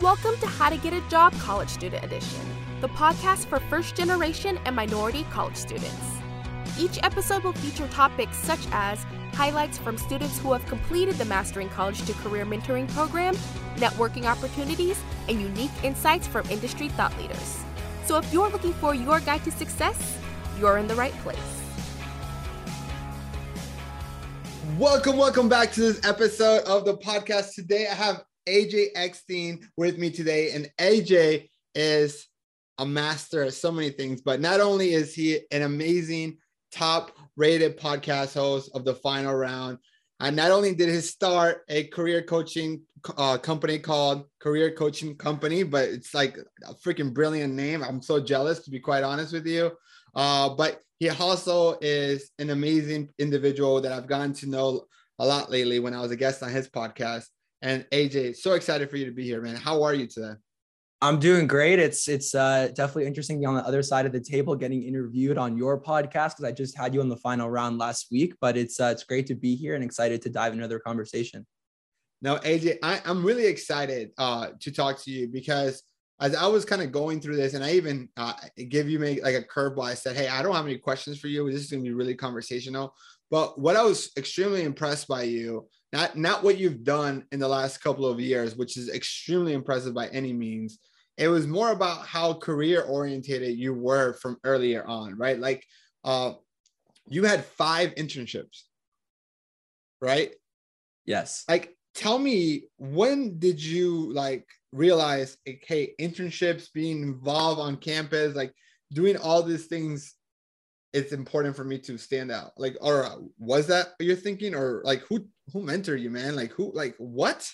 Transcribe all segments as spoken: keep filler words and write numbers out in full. Welcome to How to Get a Job College Student Edition, the podcast for first-generation and minority college students. Each episode will feature topics such as highlights from students who have completed the Mastering College to Career Mentoring Program, networking opportunities, and unique insights from industry thought leaders. So if you're looking for your guide to success, you're in the right place. Welcome, welcome back to this episode of the podcast. Today I have A J Eckstein with me today, and A J is a master at so many things, but not only is he an amazing top-rated podcast host of The Final Round, and not only did he start a career coaching uh, company called Career Coaching Company, but it's like a freaking brilliant name. I'm so jealous, to be quite honest with you, uh, but he also is an amazing individual that I've gotten to know a lot lately when I was a guest on his podcast. And A J, so excited for you to be here, man. How are you today? I'm doing great. It's it's uh, definitely interesting to be on the other side of the table getting interviewed on your podcast, because I just had you on The Final Round last week, but it's uh, it's great to be here and excited to dive into another conversation. Now, A J, I, I'm really excited uh, to talk to you, because as I was kind of going through this, and I even uh, give you make, like a curveball, I said, hey, I don't have any questions for you. This is going to be really conversational. But what I was extremely impressed by you, not, not what you've done in the last couple of years, which is extremely impressive by any means. It was more about how career oriented you were from earlier on, right? Like uh, you had five internships, right? Yes. Like, tell me, when did you like realize, like, hey, internships, being involved on campus, like doing all these things, it's important for me to stand out? Like, or uh, was that you're thinking, or like, who, who mentored you, man? Like who, like what?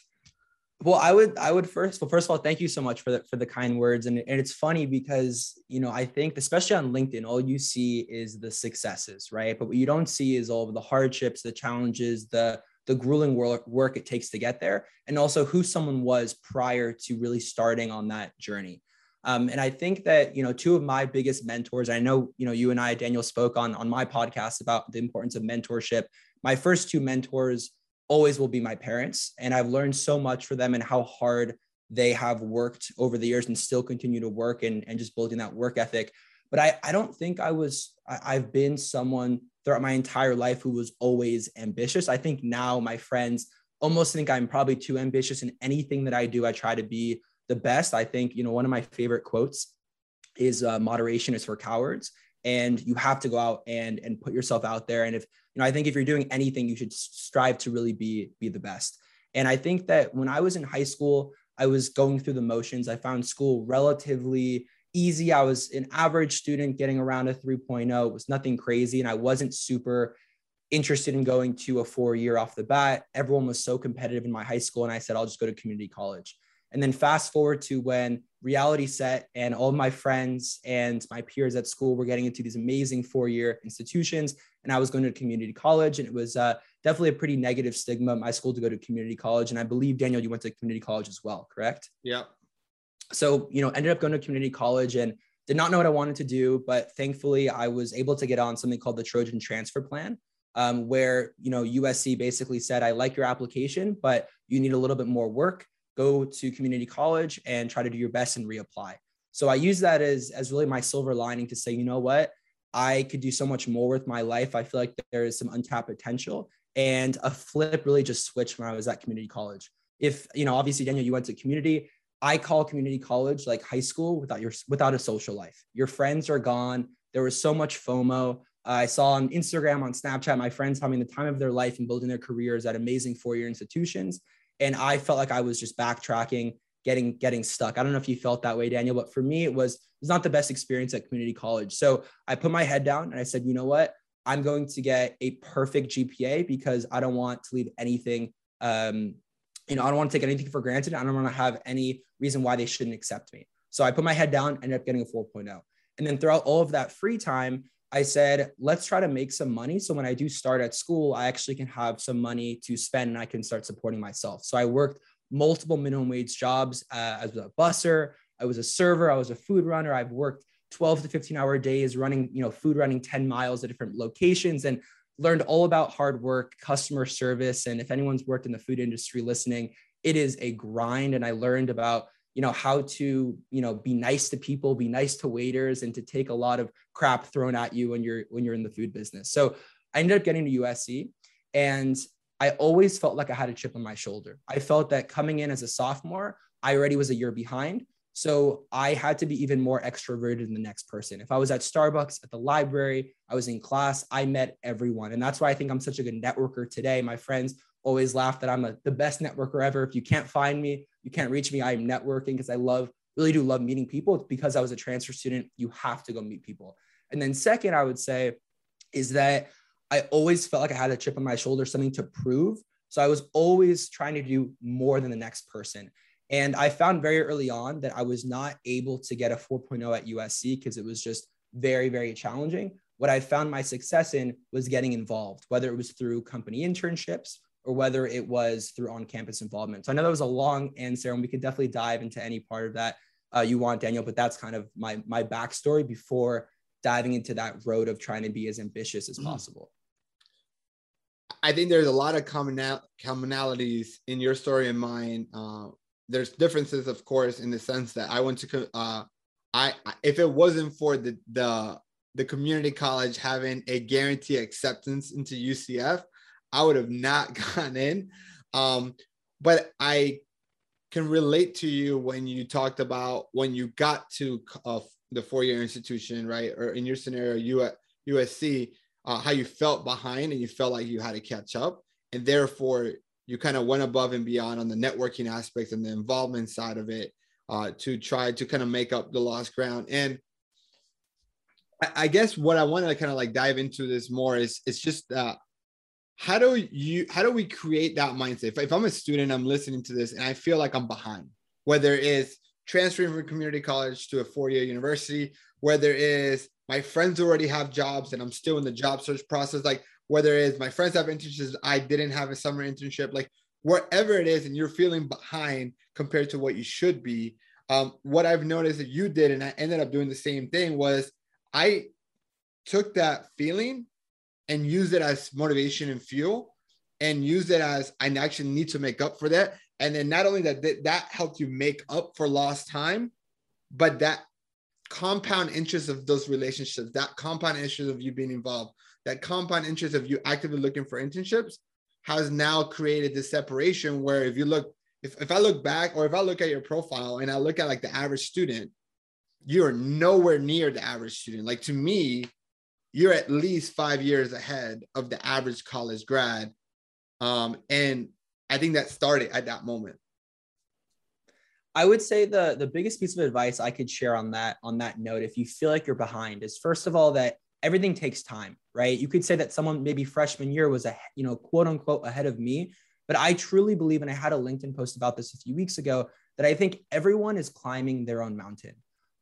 Well, I would, I would first, well, first of all, thank you so much for the, for the kind words. And, and it's funny because, you know, I think, especially on LinkedIn, all you see is the successes, right? But what you don't see is all of the hardships, the challenges, the, the grueling work it takes to get there, and also who someone was prior to really starting on that journey. Um, and I think that, you know, two of my biggest mentors, I know, you know, you and I, Daniel, spoke on, on my podcast about the importance of mentorship. My first two mentors always will be my parents, and I've learned so much from them and how hard they have worked over the years and still continue to work, and, and just building that work ethic. But I, I don't think I was, I, I've been someone throughout my entire life who was always ambitious. I think now my friends almost think I'm probably too ambitious in anything that I do. I try to be the best. I think, you know, one of my favorite quotes is uh, moderation is for cowards, and you have to go out and, and put yourself out there. And if, you know, I think if you're doing anything, you should strive to really be, be the best. And I think that when I was in high school, I was going through the motions. I found school relatively easy. I was an average student getting around a three point oh. It was nothing crazy. And I wasn't super interested in going to a four year off the bat. Everyone was so competitive in my high school. And I said, I'll just go to community college. And then fast forward to when reality set, and all my friends and my peers at school were getting into these amazing four-year institutions, and I was going to community college, and it was uh, definitely a pretty negative stigma at my school to go to community college. And I believe, Daniel, you went to community college as well, correct? Yeah. So, you know, ended up going to community college and did not know what I wanted to do, but thankfully I was able to get on something called the Trojan Transfer Plan, um, where, you know, U S C basically said, I like your application, but you need a little bit more work. Go to community college and try to do your best and reapply. So I use that as, as really my silver lining to say, you know what, I could do so much more with my life. I feel like there is some untapped potential, and a flip really just switched when I was at community college. If, you know, obviously, Daniel, you went to community. I call community college like high school without your, without a social life. Your friends are gone. There was so much FOMO. I saw on Instagram, on Snapchat, my friends having the time of their life and building their careers at amazing four-year institutions. And I felt like I was just backtracking, getting, getting stuck. I don't know if you felt that way, Daniel, but for me, it was, it was not the best experience at community college. So I put my head down and I said, you know what, I'm going to get a perfect G P A, because I don't want to leave anything. Um, you know, I don't want to take anything for granted. I don't want to have any reason why they shouldn't accept me. So I put my head down, ended up getting a four point oh. And then throughout all of that free time, I said, let's try to make some money. So when I do start at school, I actually can have some money to spend and I can start supporting myself. So I worked multiple minimum wage jobs. Uh, I was a busser, I was a server, I was a food runner. I've worked twelve to fifteen hour days running, you know, food running ten miles at different locations, and learned all about hard work, customer service. And if anyone's worked in the food industry listening, it is a grind. And I learned about, you know, how to, you know, be nice to people, be nice to waiters, and to take a lot of crap thrown at you when you're, when you're in the food business. So I ended up getting to U S C, and I always felt like I had a chip on my shoulder. I felt that coming in as a sophomore, I already was a year behind. So I had to be even more extroverted than the next person. If I was at Starbucks, at the library, I was in class, I met everyone. And that's why I think I'm such a good networker today. My friends always laugh that I'm a, the best networker ever. If you can't find me, you can't reach me, I'm networking, because I love, really do love meeting people. It's because I was a transfer student, you have to go meet people. And then second, I would say is that I always felt like I had a chip on my shoulder, something to prove. So I was always trying to do more than the next person. And I found very early on that I was not able to get a four point oh at U S C because it was just very, very challenging. What I found my success in was getting involved, whether it was through company internships or whether it was through on-campus involvement. So I know that was a long answer, and we could definitely dive into any part of that uh, you want, Daniel, but that's kind of my, my backstory before diving into that road of trying to be as ambitious as possible. I think there's a lot of commonal commonalities in your story and mine. Uh, There's differences, of course, in the sense that I went to, uh, I if it wasn't for the, the the community college having a guarantee acceptance into U C F, I would have not gone in. Um, but I can relate to you when you talked about when you got to uh, the four-year institution, right? Or in your scenario, U S C, uh, how you felt behind and you felt like you had to catch up, and therefore you kind of went above and beyond on the networking aspect and the involvement side of it uh, to try to kind of make up the lost ground. And I, I guess what I want to kind of like dive into this more is it's just uh, how do you, how do we create that mindset? If, if I'm a student, I'm listening to this and I feel like I'm behind, whether it's transferring from community college to a four-year university, whether it's my friends already have jobs and I'm still in the job search process, like whether it's my friends have internships, I didn't have a summer internship, like whatever it is, and you're feeling behind compared to what you should be. Um, what I've noticed that you did, and I ended up doing the same thing, was I took that feeling and used it as motivation and fuel and used it as I actually need to make up for that. And then not only that, that, that helped you make up for lost time, but that compound interest of those relationships, that compound interest of you being involved, that compound interest of you actively looking for internships has now created this separation where if you look, if, if I look back or if I look at your profile and I look at like the average student, you're nowhere near the average student. Like to me, you're at least five years ahead of the average college grad. Um, and I think that started at that moment. I would say the, the biggest piece of advice I could share on that, on that note, if you feel like you're behind, is first of all, that everything takes time, right? You could say that someone maybe freshman year was a, you know, quote unquote ahead of me, but I truly believe, and I had a LinkedIn post about this a few weeks ago, that I think everyone is climbing their own mountain.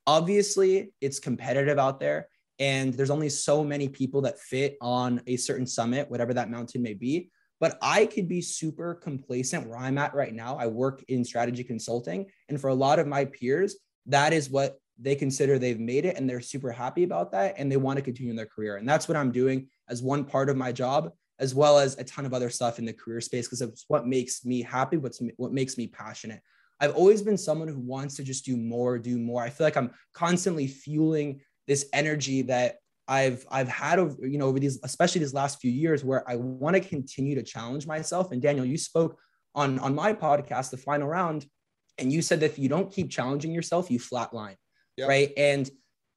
Obviously it's competitive out there and there's only so many people that fit on a certain summit, whatever that mountain may be, but I could be super complacent where I'm at right now. I work in strategy consulting. And for a lot of my peers, that is what they consider they've made it, and they're super happy about that, and they want to continue in their career. And that's what I'm doing as one part of my job, as well as a ton of other stuff in the career space, because it's what makes me happy, what's what makes me passionate. I've always been someone who wants to just do more, do more. I feel like I'm constantly fueling this energy that I've I've had over, you know, over these, especially these last few years, where I want to continue to challenge myself. And Daniel, you spoke on, on my podcast, The Final Round, and you said that if you don't keep challenging yourself, you flatline. Yep. Right. And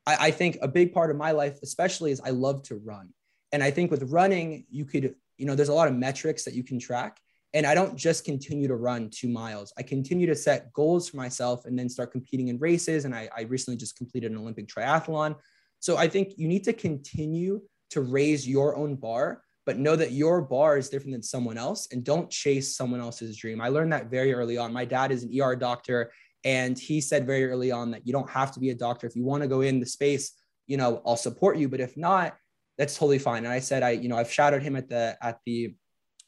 I, I think a big part of my life, especially, is I love to run. And I think with running, you could, you know, there's a lot of metrics that you can track. And I don't just continue to run two miles. I continue to set goals for myself and then start competing in races. And I, I recently just completed an Olympic triathlon. So I think you need to continue to raise your own bar, but know that your bar is different than someone else, and don't chase someone else's dream. I learned that very early on. My dad is an E R doctor, and he said very early on that you don't have to be a doctor. If you want to go in the space, you know, I'll support you, but if not, that's totally fine. And I said, I, you know, I've shadowed him at the, at the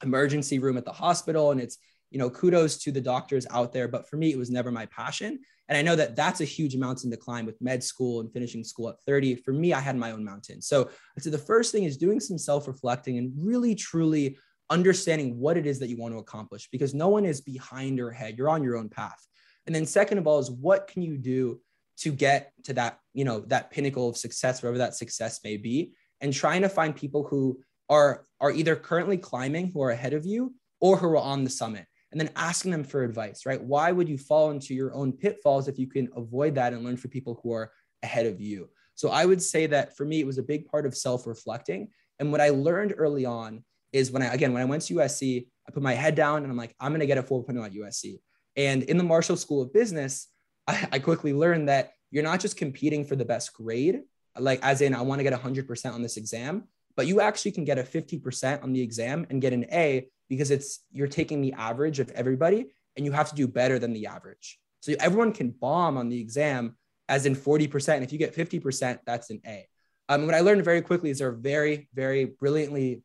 emergency room at the hospital, and it's, you know, kudos to the doctors out there. But for me, it was never my passion. And I know that that's a huge mountain to climb with med school and finishing school at thirty. For me, I had my own mountain. So I'd say the first thing is doing some self-reflecting and really, truly understanding what it is that you want to accomplish, because no one is behind or ahead. You're on your own path. And then second of all is what can you do to get to that, you know, that pinnacle of success, wherever that success may be, and trying to find people who are, are either currently climbing, who are ahead of you, or who are on the summit, and then asking them for advice, right? Why would you fall into your own pitfalls if you can avoid that and learn from people who are ahead of you? So I would say that for me, it was a big part of self-reflecting. And what I learned early on is when I, again, when I went to U S C, I put my head down and I'm like, I'm going to get a four point oh at U S C. And in the Marshall School of Business, I, I quickly learned that you're not just competing for the best grade, like as in I want to get one hundred percent on this exam, but you actually can get a fifty percent on the exam and get an A, because it's, you're taking the average of everybody and you have to do better than the average. So everyone can bomb on the exam as in forty percent. And if you get fifty percent, that's an A. Um, what I learned very quickly is there are very, very brilliantly,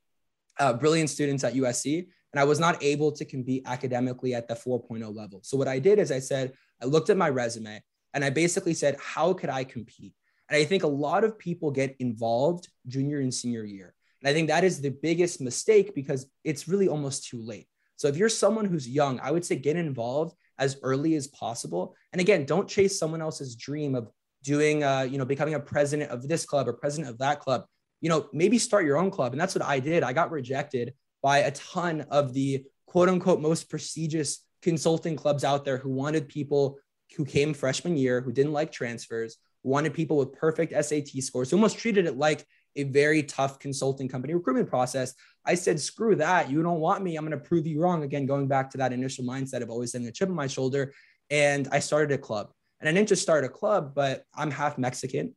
uh, brilliant students at U S C. And I was not able to compete academically at the four point oh level. So what I did is I said, I looked at my resume and I basically said, how could I compete? And I think a lot of people get involved junior and senior year. And I think that is the biggest mistake, because it's really almost too late. So if you're someone who's young, I would say get involved as early as possible. And again, don't chase someone else's dream of doing, uh, you know, becoming a president of this club or president of that club. You know, maybe start your own club. And that's what I did. I got rejected by a ton of the quote unquote most prestigious consulting clubs out there who wanted people who came freshman year, who didn't like transfers, wanted people with perfect S A T scores, who almost treated it like a very tough consulting company recruitment process. I said, screw that. You don't want me. I'm going to prove you wrong. Again, going back to that initial mindset of always having a chip on my shoulder. And I started a club, and I didn't just start a club, but I'm half Mexican.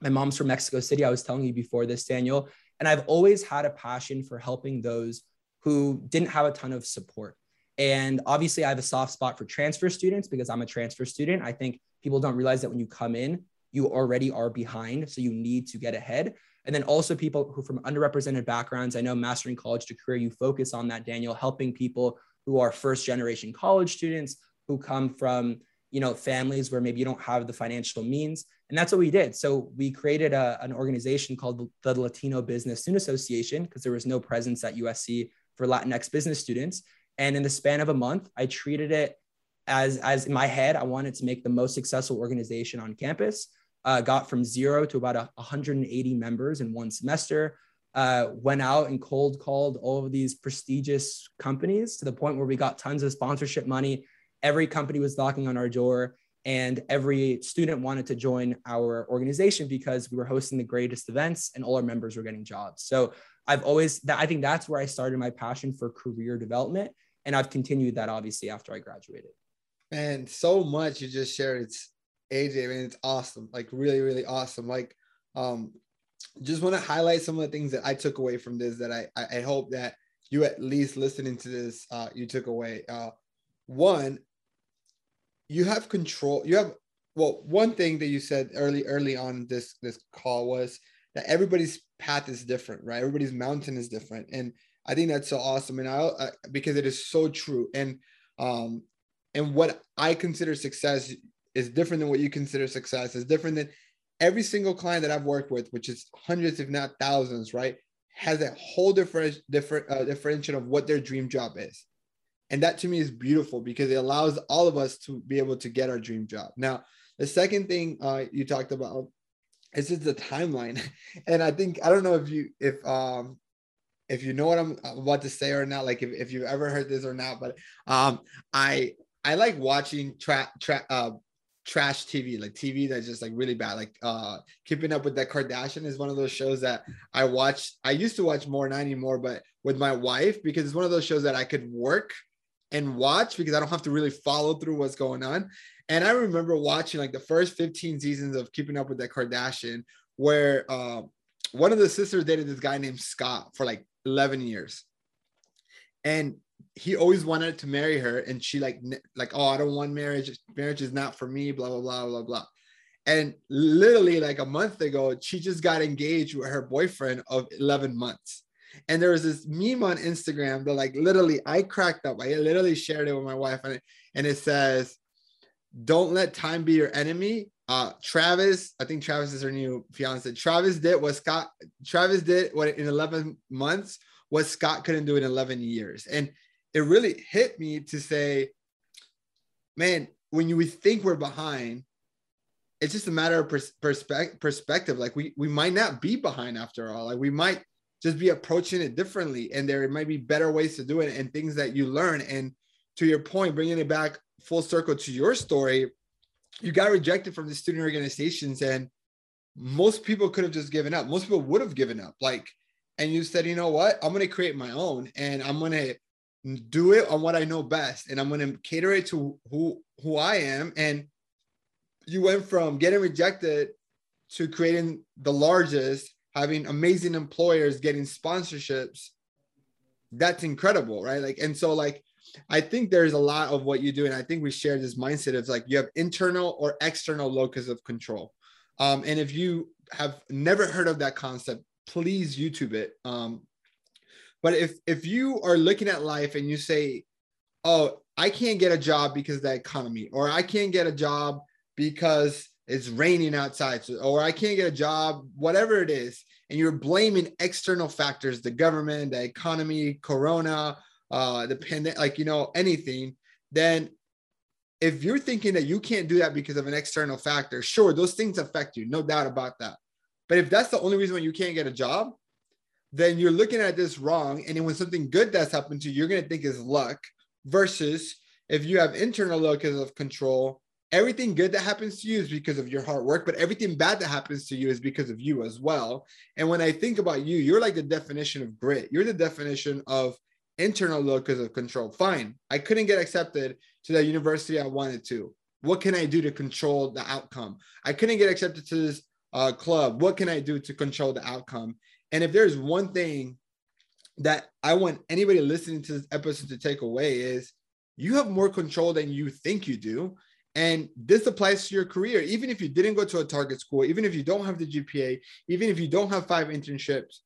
My mom's from Mexico City. I was telling you before this, Daniel, and I've always had a passion for helping those who didn't have a ton of support. And obviously I have a soft spot for transfer students because I'm a transfer student. I think people don't realize that when you come in, you already are behind. So you need to get ahead. And then also people who from underrepresented backgrounds. I know Mastering College to Career, you focus on that, Daniel, helping people who are first generation college students who come from, you know, families where maybe you don't have the financial means. And that's what we did. So we created a, an organization called the Latino Business Student Association, because there was no presence at U S C for Latinx business students. And in the span of a month, I treated it as, as in my head, I wanted to make the most successful organization on campus. Uh, got from zero to about one hundred eighty members in one semester, uh, went out and cold called all of these prestigious companies to the point where we got tons of sponsorship money. Every company was knocking on our door, and every student wanted to join our organization because we were hosting the greatest events and all our members were getting jobs. So I've always, I think that's where I started my passion for career development. And I've continued that obviously after I graduated. And so much you just shared, it's A J, man, it's awesome. Like really, really awesome. Like, um, just want to highlight some of the things that I took away from this that I, I, I hope that you at least listening to this, uh, you took away. Uh, one, you have control. You have, well, one thing that you said early, early on this, this call was that everybody's path is different, right? Everybody's mountain is different. And I think that's so awesome. And I, uh, because it is so true. And, um, and what I consider success is different than what you consider success. It's different than every single client that I've worked with, which is hundreds, if not thousands, right? Has a whole different, different uh, differentiation of what their dream job is. And that to me is beautiful because it allows all of us to be able to get our dream job. Now, the second thing uh, you talked about is just the timeline. And I think, I don't know if you, if, um, if you know what I'm about to say or not, like if, if you've ever heard this or not, but um, I, I like watching tra- tra- uh, trash T V, like T V that's just like really bad. Like uh Keeping Up with the Kardashians is one of those shows that I watched. I used to watch more, not anymore, but with my wife, because it's one of those shows that I could work and watch because I don't have to really follow through what's going on. And I remember watching like the first fifteen seasons of Keeping Up with the Kardashians, where uh, one of the sisters dated this guy named Scott for like eleven years. And he always wanted to marry her, and she like, like, oh, I don't want marriage. Marriage is not for me, blah, blah, blah, blah, blah. And literally like a month ago, she just got engaged with her boyfriend of eleven months. And there was this meme on Instagram that like, literally I cracked up. I literally shared it with my wife, and it, and it says, don't let time be your enemy. Uh, Travis, I think Travis is her new fiance. Travis did what Scott, Travis did what in eleven months, what Scott couldn't do in eleven years. And it really hit me to say, man, when you would think we're behind, it's just a matter of pers- perspe- perspective. Like we, we might not be behind after all. Like we might just be approaching it differently, and there might be better ways to do it and things that you learn. And to your point, bringing it back full circle to your story, you got rejected from the student organizations, and most people could have just given up. Most people would have given up. Like, and you said, you know what, I'm going to create my own, and I'm going to do it on what I know best. And I'm going to cater it to who, who I am. And you went from getting rejected to creating the largest, having amazing employers, getting sponsorships. That's incredible, right? Like, and so like, I think there's a lot of what you do. And I think we share this mindset of like, you have internal or external locus of control. Um, and if you have never heard of that concept, please YouTube it. Um, but if, if you are looking at life and you say, oh, I can't get a job because of the economy, or I can't get a job because it's raining outside, or I can't get a job, whatever it is, and you're blaming external factors, the government, the economy, Corona, uh, the pandemic, like, you know, anything, then if you're thinking that you can't do that because of an external factor, sure, those things affect you, no doubt about that. But if that's the only reason why you can't get a job, then you're looking at this wrong. And then when something good that's happened to you, you're going to think is luck, versus if you have internal locus of control, everything good that happens to you is because of your hard work, but everything bad that happens to you is because of you as well. And when I think about you, you're like the definition of grit. You're the definition of internal locus of control. Fine, I couldn't get accepted to that university I wanted to. What can I do to control the outcome? I couldn't get accepted to this uh, club. What can I do to control the outcome? And if there's one thing that I want anybody listening to this episode to take away, is you have more control than you think you do. And this applies to your career. Even if you didn't go to a target school, even if you don't have the G P A, even if you don't have five internships,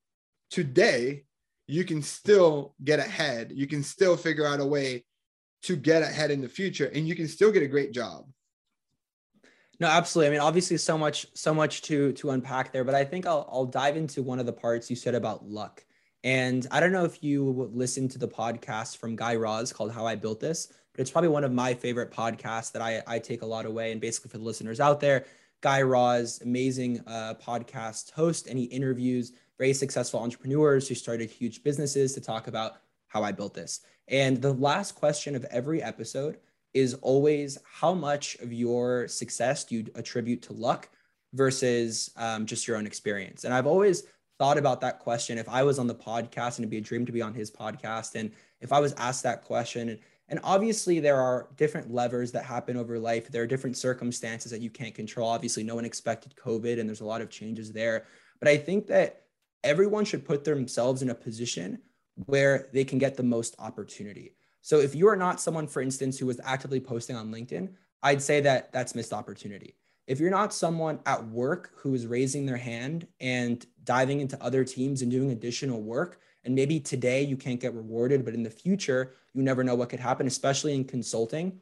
today, you can still get ahead. You can still figure out a way to get ahead in the future, and you can still get a great job. No, absolutely. I mean, obviously so much, so much to, to unpack there, but I think I'll, I'll dive into one of the parts you said about luck. And I don't know if you listened to the podcast from Guy Raz called How I Built This, but it's probably one of my favorite podcasts that I, I take a lot away. And basically for the listeners out there, Guy Raz, amazing uh, podcast host, and he interviews very successful entrepreneurs who started huge businesses to talk about how I built this. And the last question of every episode is always, how much of your success do you attribute to luck versus um, just your own experience? And I've always thought about that question. If I was on the podcast, and it'd be a dream to be on his podcast, and if I was asked that question, and, and obviously there are different levers that happen over life. There are different circumstances that you can't control. Obviously, no one expected COVID, and there's a lot of changes there. But I think that everyone should put themselves in a position where they can get the most opportunity. So if you are not someone, for instance, who was actively posting on LinkedIn, I'd say that that's missed opportunity. If you're not someone at work who is raising their hand and diving into other teams and doing additional work, and maybe today you can't get rewarded, but in the future, you never know what could happen, especially in consulting,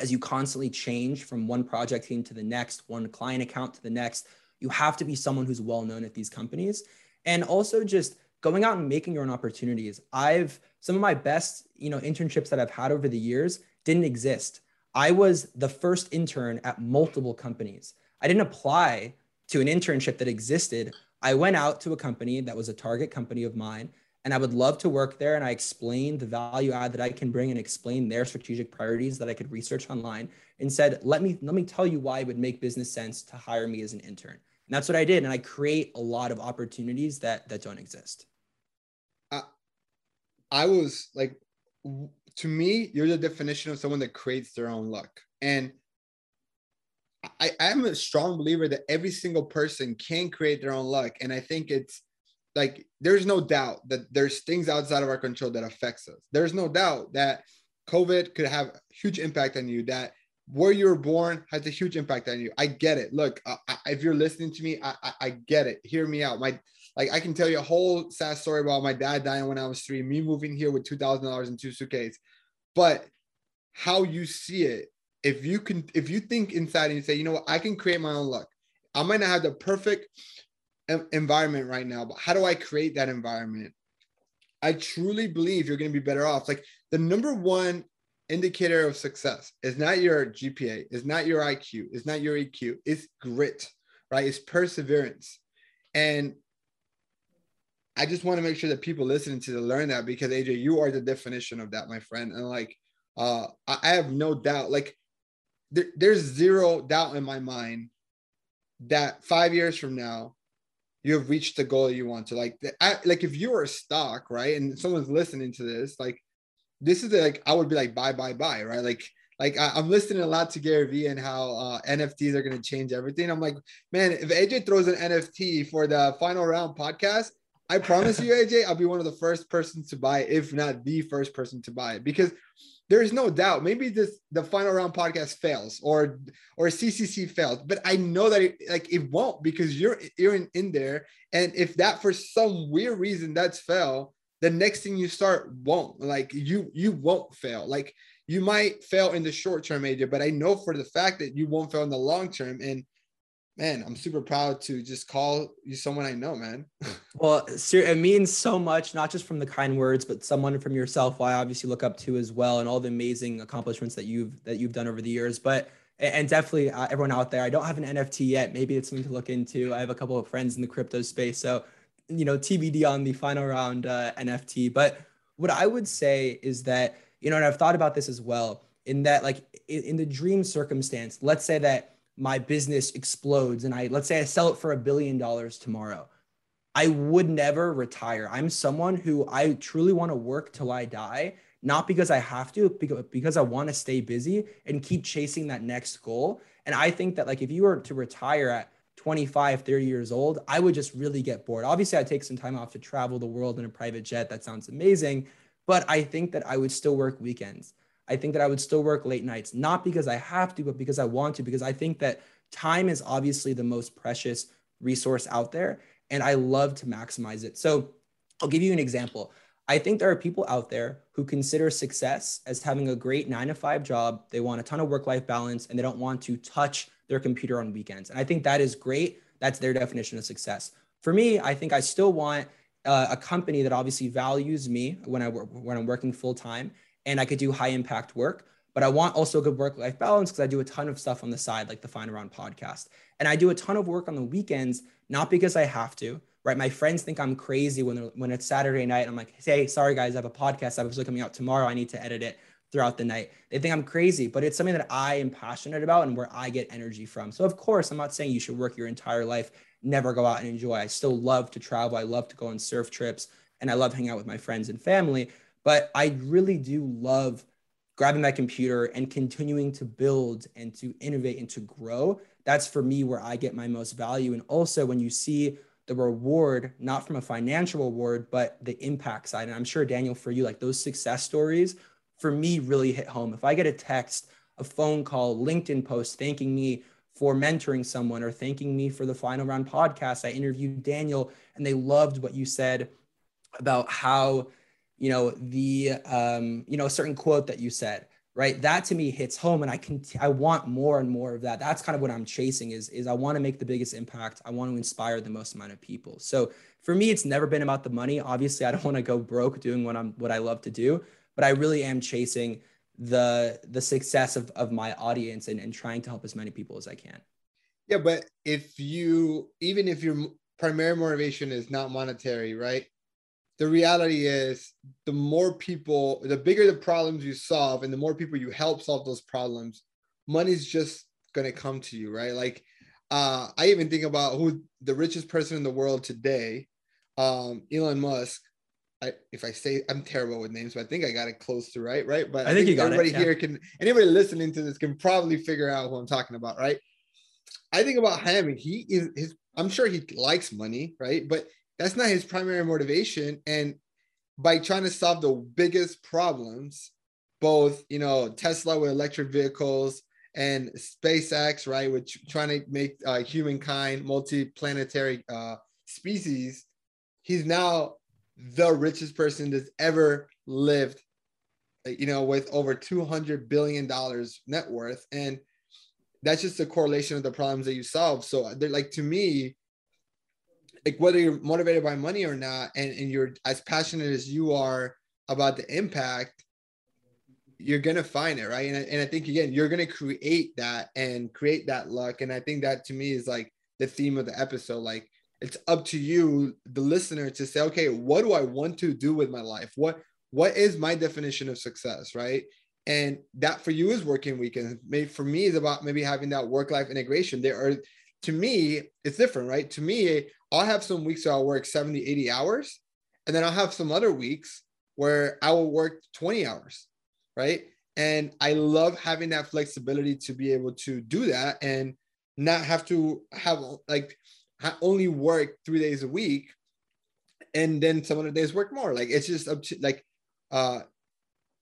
as you constantly change from one project team to the next, one client account to the next. You have to be someone who's well-known at these companies. And also just going out and making your own opportunities. I've, some of my best, you know, internships that I've had over the years didn't exist. I was the first intern at multiple companies. I didn't apply to an internship that existed. I went out to a company that was a target company of mine, and I would love to work there. And I explained the value add that I can bring, and explained their strategic priorities that I could research online, and said, let me, let me tell you why it would make business sense to hire me as an intern. And that's what I did. And I create a lot of opportunities that that don't exist. I, I was like, to me, you're the definition of someone that creates their own luck. And I am a strong believer that every single person can create their own luck. And I think it's like, there's no doubt that there's things outside of our control that affects us. There's no doubt that COVID could have a huge impact on you, that where you were born has a huge impact on you. I get it. Look, I, I, if you're listening to me, I, I, I get it. Hear me out. My, like, I can tell you a whole sad story about my dad dying when I was three, me moving here with two thousand dollars in two suitcases. But how you see it, if you can, if you think inside and you say, you know what, I can create my own luck. I might not have the perfect environment right now, but how do I create that environment? I truly believe you're going to be better off. Like, the number one indicator of success is not your G P A, is not your I Q, is not your E Q, it's grit, right? It's perseverance. And I just want to make sure that people listening to learn that, because A J, you are the definition of that, my friend. And like, uh, I have no doubt, like there, there's zero doubt in my mind that five years from now, you have reached the goal you want to. Like, I, like if you are stuck, right, and someone's listening to this, like, this is the, like, I would be like, bye, bye, bye, right? Like, like I, I'm listening a lot to Gary Vee and how uh, N F Ts are going to change everything. I'm like, man, if A J throws an N F T for the Final Round podcast, I promise you, A J, I'll be one of the first persons to buy it, if not the first person to buy it, because there is no doubt. Maybe this, the Final Round podcast fails, or, or C C C fails, but I know that it, like it won't, because you're, you're in, in there. And if that, for some weird reason, that's fail, the next thing you start won't, like you, you won't fail. Like you might fail in the short term, A J, but I know for the fact that you won't fail in the long term. And man, I'm super proud to just call you someone I know, man. Well, it means so much, not just from the kind words, but someone from yourself, who I obviously look up to as well, and all the amazing accomplishments that you've that you've done over the years. But and definitely uh, everyone out there, I don't have an N F T yet. Maybe it's something to look into. I have a couple of friends in the crypto space, so you know, T B D on the Final Round uh, N F T. But what I would say is that, you know, and I've thought about this as well, in that like in, in the dream circumstance, let's say that my business explodes and I, let's say I sell it for a billion dollars tomorrow. I would never retire. I'm someone who I truly want to work till I die, not because I have to, because I want to stay busy and keep chasing that next goal. And I think that like, if you were to retire at twenty-five, thirty years old, I would just really get bored. Obviously I'd take some time off to travel the world in a private jet. That sounds amazing, but I think that I would still work weekends. I think that I would still work late nights, not because I have to, but because I want to, because I think that time is obviously the most precious resource out there, and I love to maximize it. So I'll give you an example. I think there are people out there who consider success as having a great nine to five job. They want a ton of work-life balance, and they don't want to touch their computer on weekends. And I think that is great. That's their definition of success. For me, I think I still want uh, a company that obviously values me when I when I'm working full-time, and I could do high impact work, but I want also good work-life balance because I do a ton of stuff on the side, like the Final Round podcast. And I do a ton of work on the weekends, not because I have to, right? My friends think I'm crazy when they're, when it's Saturday night. I'm like, hey, sorry guys, I have a podcast that was coming out tomorrow. I need to edit it throughout the night. They think I'm crazy, but it's something that I am passionate about and where I get energy from. So of course, I'm not saying you should work your entire life, never go out and enjoy. I still love to travel. I love to go on surf trips, and I love hanging out with my friends and family. But I really do love grabbing my computer and continuing to build and to innovate and to grow. That's for me where I get my most value. And also when you see the reward, not from a financial reward, but the impact side. And I'm sure, Daniel, for you, like those success stories, for me, really hit home. If I get a text, a phone call, LinkedIn post thanking me for mentoring someone or thanking me for the Final Round podcast, I interviewed Daniel and they loved what you said about how, you know, the, um, you know, a certain quote that you said, right? That to me hits home, and I can, I want more and more of that. That's kind of what I'm chasing is, is I want to make the biggest impact. I want to inspire the most amount of people. So for me, it's never been about the money. Obviously I don't want to go broke doing what I'm, what I love to do, but I really am chasing the, the success of, of my audience and, and trying to help as many people as I can. Yeah. But if you, even if your primary motivation is not monetary, right? The reality is the more people, the bigger the problems you solve and the more people you help solve those problems, money's just going to come to you, right? Like uh, I even think about who the richest person in the world today, um, Elon Musk. I, if I say I'm terrible with names, but I think I got it close to right, right? But I think, I think you got everybody it, yeah. Here can, anybody listening to this can probably figure out who I'm talking about, right? I think about him, he is, his, I'm sure he likes money, right? But that's not his primary motivation. And by trying to solve the biggest problems, both, you know, Tesla with electric vehicles and SpaceX, right, which trying to make uh, humankind multi-planetary uh, species, he's now the richest person that's ever lived, you know, with over two hundred billion dollars net worth. And that's just a correlation of the problems that you solve. So they're like, to me, like whether you're motivated by money or not, and, and you're as passionate as you are about the impact, you're going to find it, right? And I, and I think, again, you're going to create that and create that luck. And I think that, to me, is like the theme of the episode. Like, it's up to you, the listener, to say, okay, what do I want to do with my life? What, what is my definition of success, right? And that for you is working weekends. Maybe for me is about maybe having that work-life integration. There are, to me, it's different, right? To me, I'll have some weeks where I'll work seventy, eighty hours, and then I'll have some other weeks where I will work twenty hours, right? And I love having that flexibility to be able to do that and not have to have like only work three days a week, and then some other days work more. Like, it's just up to like, uh,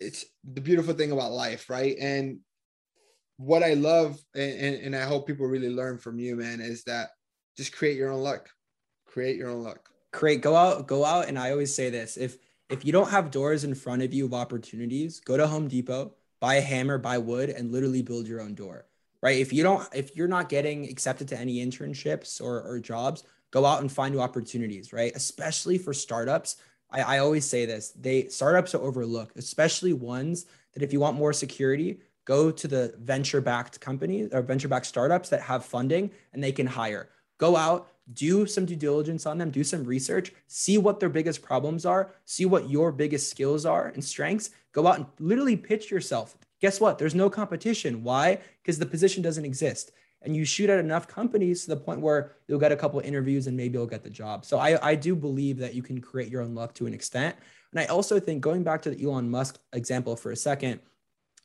it's the beautiful thing about life, right? And what I love, and, and I hope people really learn from you, man, is that just create your own luck. Create your own luck. Create, go out, go out. And I always say this, if, if you don't have doors in front of you of opportunities, go to Home Depot, buy a hammer, buy wood, and literally build your own door, right? If you don't, if you're not getting accepted to any internships or, or jobs, go out and find new opportunities, right? Especially for startups. I, I always say this, they startups are overlooked, especially ones that if you want more security, go to the venture-backed companies or venture-backed startups that have funding and they can hire. Go out, do some due diligence on them, do some research, see what their biggest problems are, see what your biggest skills are and strengths. Go out and literally pitch yourself. Guess what? There's no competition. Why? Because the position doesn't exist. And you shoot at enough companies to the point where you'll get a couple of interviews and maybe you'll get the job. So I, I do believe that you can create your own luck to an extent. And I also think, going back to the Elon Musk example for a second,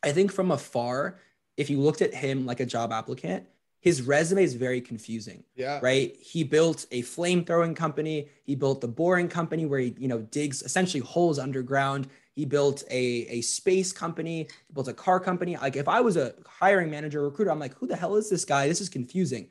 I think from afar, if you looked at him like a job applicant, his resume is very confusing, yeah. right? He built a flame-throwing company. He built the Boring Company, where he, you know, digs essentially holes underground. He built a, a space company, he built a car company. Like, if I was a hiring manager recruiter, I'm like, who the hell is this guy? This is confusing.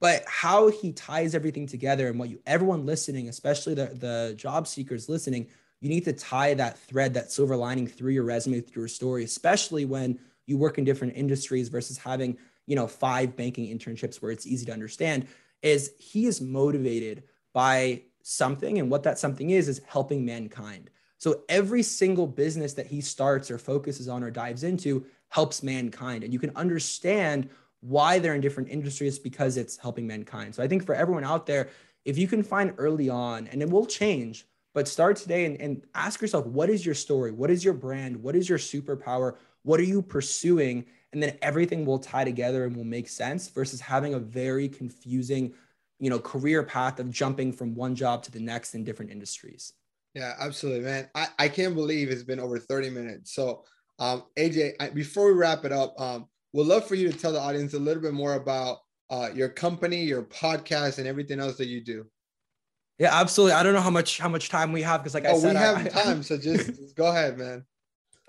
But how he ties everything together, and what you, everyone listening, especially the, the job seekers listening, you need to tie that thread, that silver lining, through your resume, through your story, especially when you work in different industries versus having, you know, five banking internships where it's easy to understand. Is he is motivated by something, and what that something is, is helping mankind. So every single business that he starts or focuses on or dives into helps mankind. And you can understand why they're in different industries, because it's helping mankind. So I think for everyone out there, if you can find early on, and it will change, but start today and, and ask yourself, what is your story? What is your brand? What is your superpower? What are you pursuing? And then everything will tie together and will make sense, versus having a very confusing, you know, career path of jumping from one job to the next in different industries. Yeah, absolutely, man. I, I can't believe it's been over thirty minutes. So, um, A J, I, before we wrap it up, um, we'd love for you to tell the audience a little bit more about uh, your company, your podcast, and everything else that you do. Yeah, absolutely. I don't know how much how much time we have, because, like oh, I said, we have I, time. I, so just, just go ahead, man.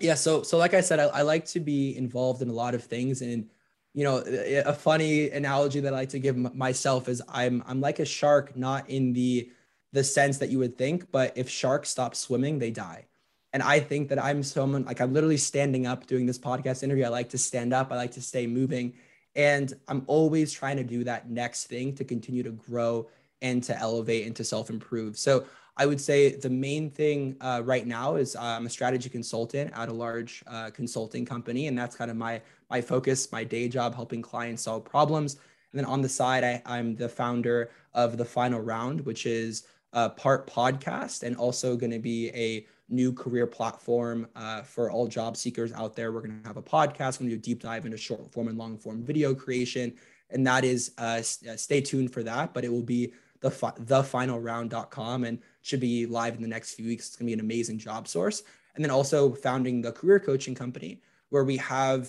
Yeah. So so like I said, I, I like to be involved in a lot of things, and you know, a funny analogy that I like to give myself is I'm I'm like a shark, not in the the sense that you would think, but if sharks stop swimming, they die. And I think that I'm someone, like, I'm literally standing up doing this podcast interview. I like to stand up. I like to stay moving. And I'm always trying to do that next thing to continue to grow and to elevate and to self-improve. So I would say the main thing uh, right now is I'm a strategy consultant at a large uh, consulting company. And that's kind of my, my focus, my day job, helping clients solve problems. And then on the side, I, I'm the founder of The Final Round, which is Uh, part podcast, and also going to be a new career platform uh, for all job seekers out there. We're going to have a podcast. We're going to do a deep dive into short form and long form video creation. And that is, uh, st- stay tuned for that, but it will be the fi- the final round dot com and should be live in the next few weeks. It's going to be an amazing job source. And then also founding the Career Coaching Company, where we have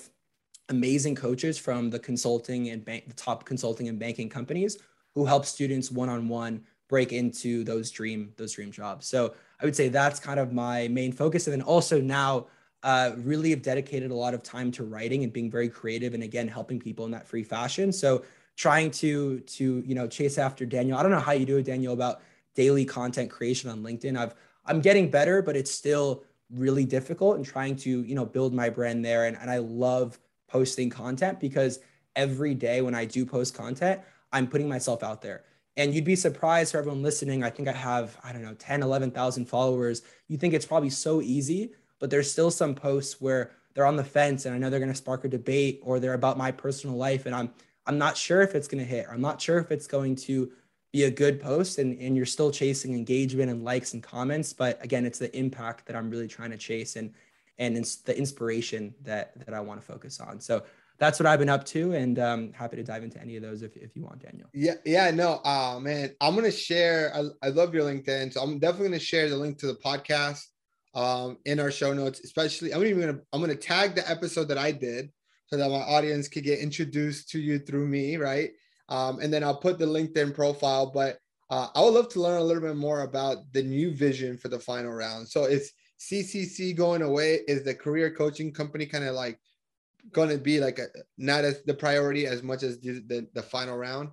amazing coaches from the consulting and bank, the top consulting and banking companies, who help students one-on-one break into those dream, those dream jobs. So I would say that's kind of my main focus. And then also now uh, really have dedicated a lot of time to writing and being very creative. And again, helping people in that free fashion. So trying to, to, you know, chase after Daniel. I don't know how you do it, Daniel, about daily content creation on LinkedIn. I've, I'm getting better, but it's still really difficult, and trying to, you know, build my brand there. And, and I love posting content, because every day when I do post content, I'm putting myself out there. And you'd be surprised, for everyone listening, I think I have, I don't know, ten, eleven thousand followers. You think it's probably so easy, but there's still some posts where they're on the fence and I know they're going to spark a debate, or they're about my personal life and I'm I'm not sure if it's going to hit, or I'm not sure if it's going to be a good post, and, and you're still chasing engagement and likes and comments. But again, it's the impact that I'm really trying to chase, and and it's the inspiration that that I want to focus on. So that's what I've been up to, and um, happy to dive into any of those if, if you want, Daniel. Yeah, yeah, no, uh, man, I'm going to share, I, I love your LinkedIn. So I'm definitely going to share the link to the podcast um, in our show notes, especially, I'm even going to, I'm going to tag the episode that I did so that my audience could get introduced to you through me, right? Um, and then I'll put the LinkedIn profile, but uh, I would love to learn a little bit more about the new vision for the final round. So is C C C going away? Is the career coaching company kind of like going to be like a, not as the priority as much as the, the, the final round?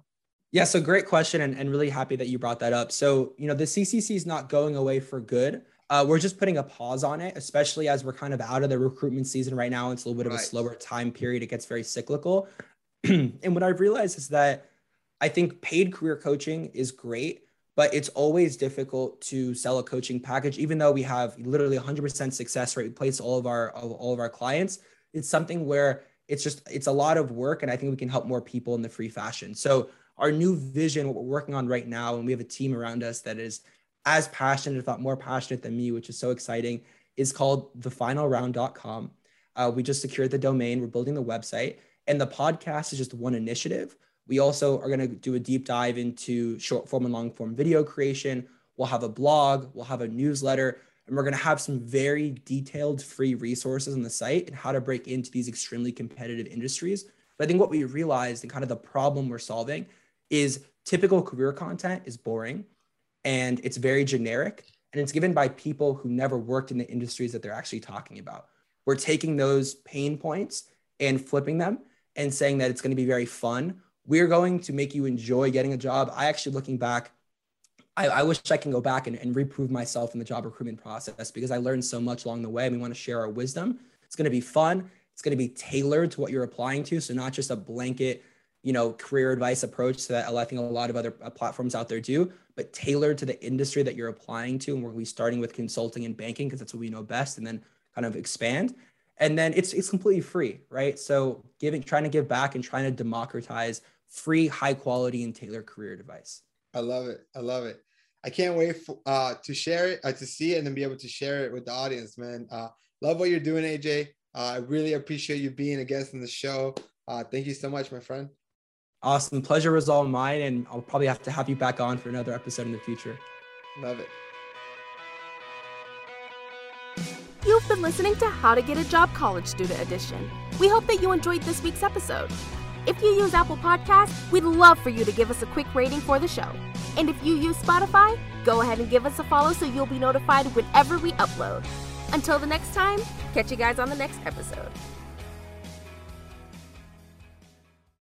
Yeah, so great question, and, and really happy that you brought that up. So, you know, the C C C is not going away for good. Uh, we're just putting a pause on it, especially as we're kind of out of the recruitment season right now. It's a little bit right. of a slower time period. It gets very cyclical. And what I've realized is that I think paid career coaching is great, but it's always difficult to sell a coaching package, even though we have literally one hundred percent success rate. We place all of our all of our clients. It's something where it's just, it's a lot of work, and I think we can help more people in the free fashion. So our new vision, what we're working on right now, and we have a team around us that is as passionate, if not more passionate than me, which is so exciting, is called the final round dot com. Uh, we just secured the domain, we're building the website, and the podcast is just one initiative. We also are going to do a deep dive into short form and long form video creation. We'll have a blog, we'll have a newsletter, and we're going to have some very detailed free resources on the site and how to break into these extremely competitive industries. But I think what we realized, and kind of the problem we're solving, is typical career content is boring and it's very generic, and it's given by people who never worked in the industries that they're actually talking about. We're taking those pain points and flipping them and saying that it's going to be very fun. We're going to make you enjoy getting a job. I actually, looking back, I, I wish I can go back and, and reprove myself in the job recruitment process, because I learned so much along the way, and we want to share our wisdom. It's going to be fun. It's going to be tailored to what you're applying to. So not just a blanket, you know, career advice approach that I think a lot of other platforms out there do, but tailored to the industry that you're applying to. And we're going to be starting with consulting and banking, because that's what we know best, and then kind of expand. And then it's, it's completely free, right? So giving, trying to give back and trying to democratize free, high quality and tailored career advice. I love it. I love it. I can't wait for, uh, to share it, uh, to see it, and then be able to share it with the audience, man. Uh, love what you're doing, A J. Uh, I really appreciate you being a guest on the show. Uh, thank you so much, my friend. Awesome. Pleasure was all mine, and I'll probably have to have you back on for another episode in the future. Love it. You've been listening to How to Get a Job College Student Edition. We hope that you enjoyed this week's episode. If you use Apple Podcasts, we'd love for you to give us a quick rating for the show. And if you use Spotify, go ahead and give us a follow so you'll be notified whenever we upload. Until the next time, catch you guys on the next episode.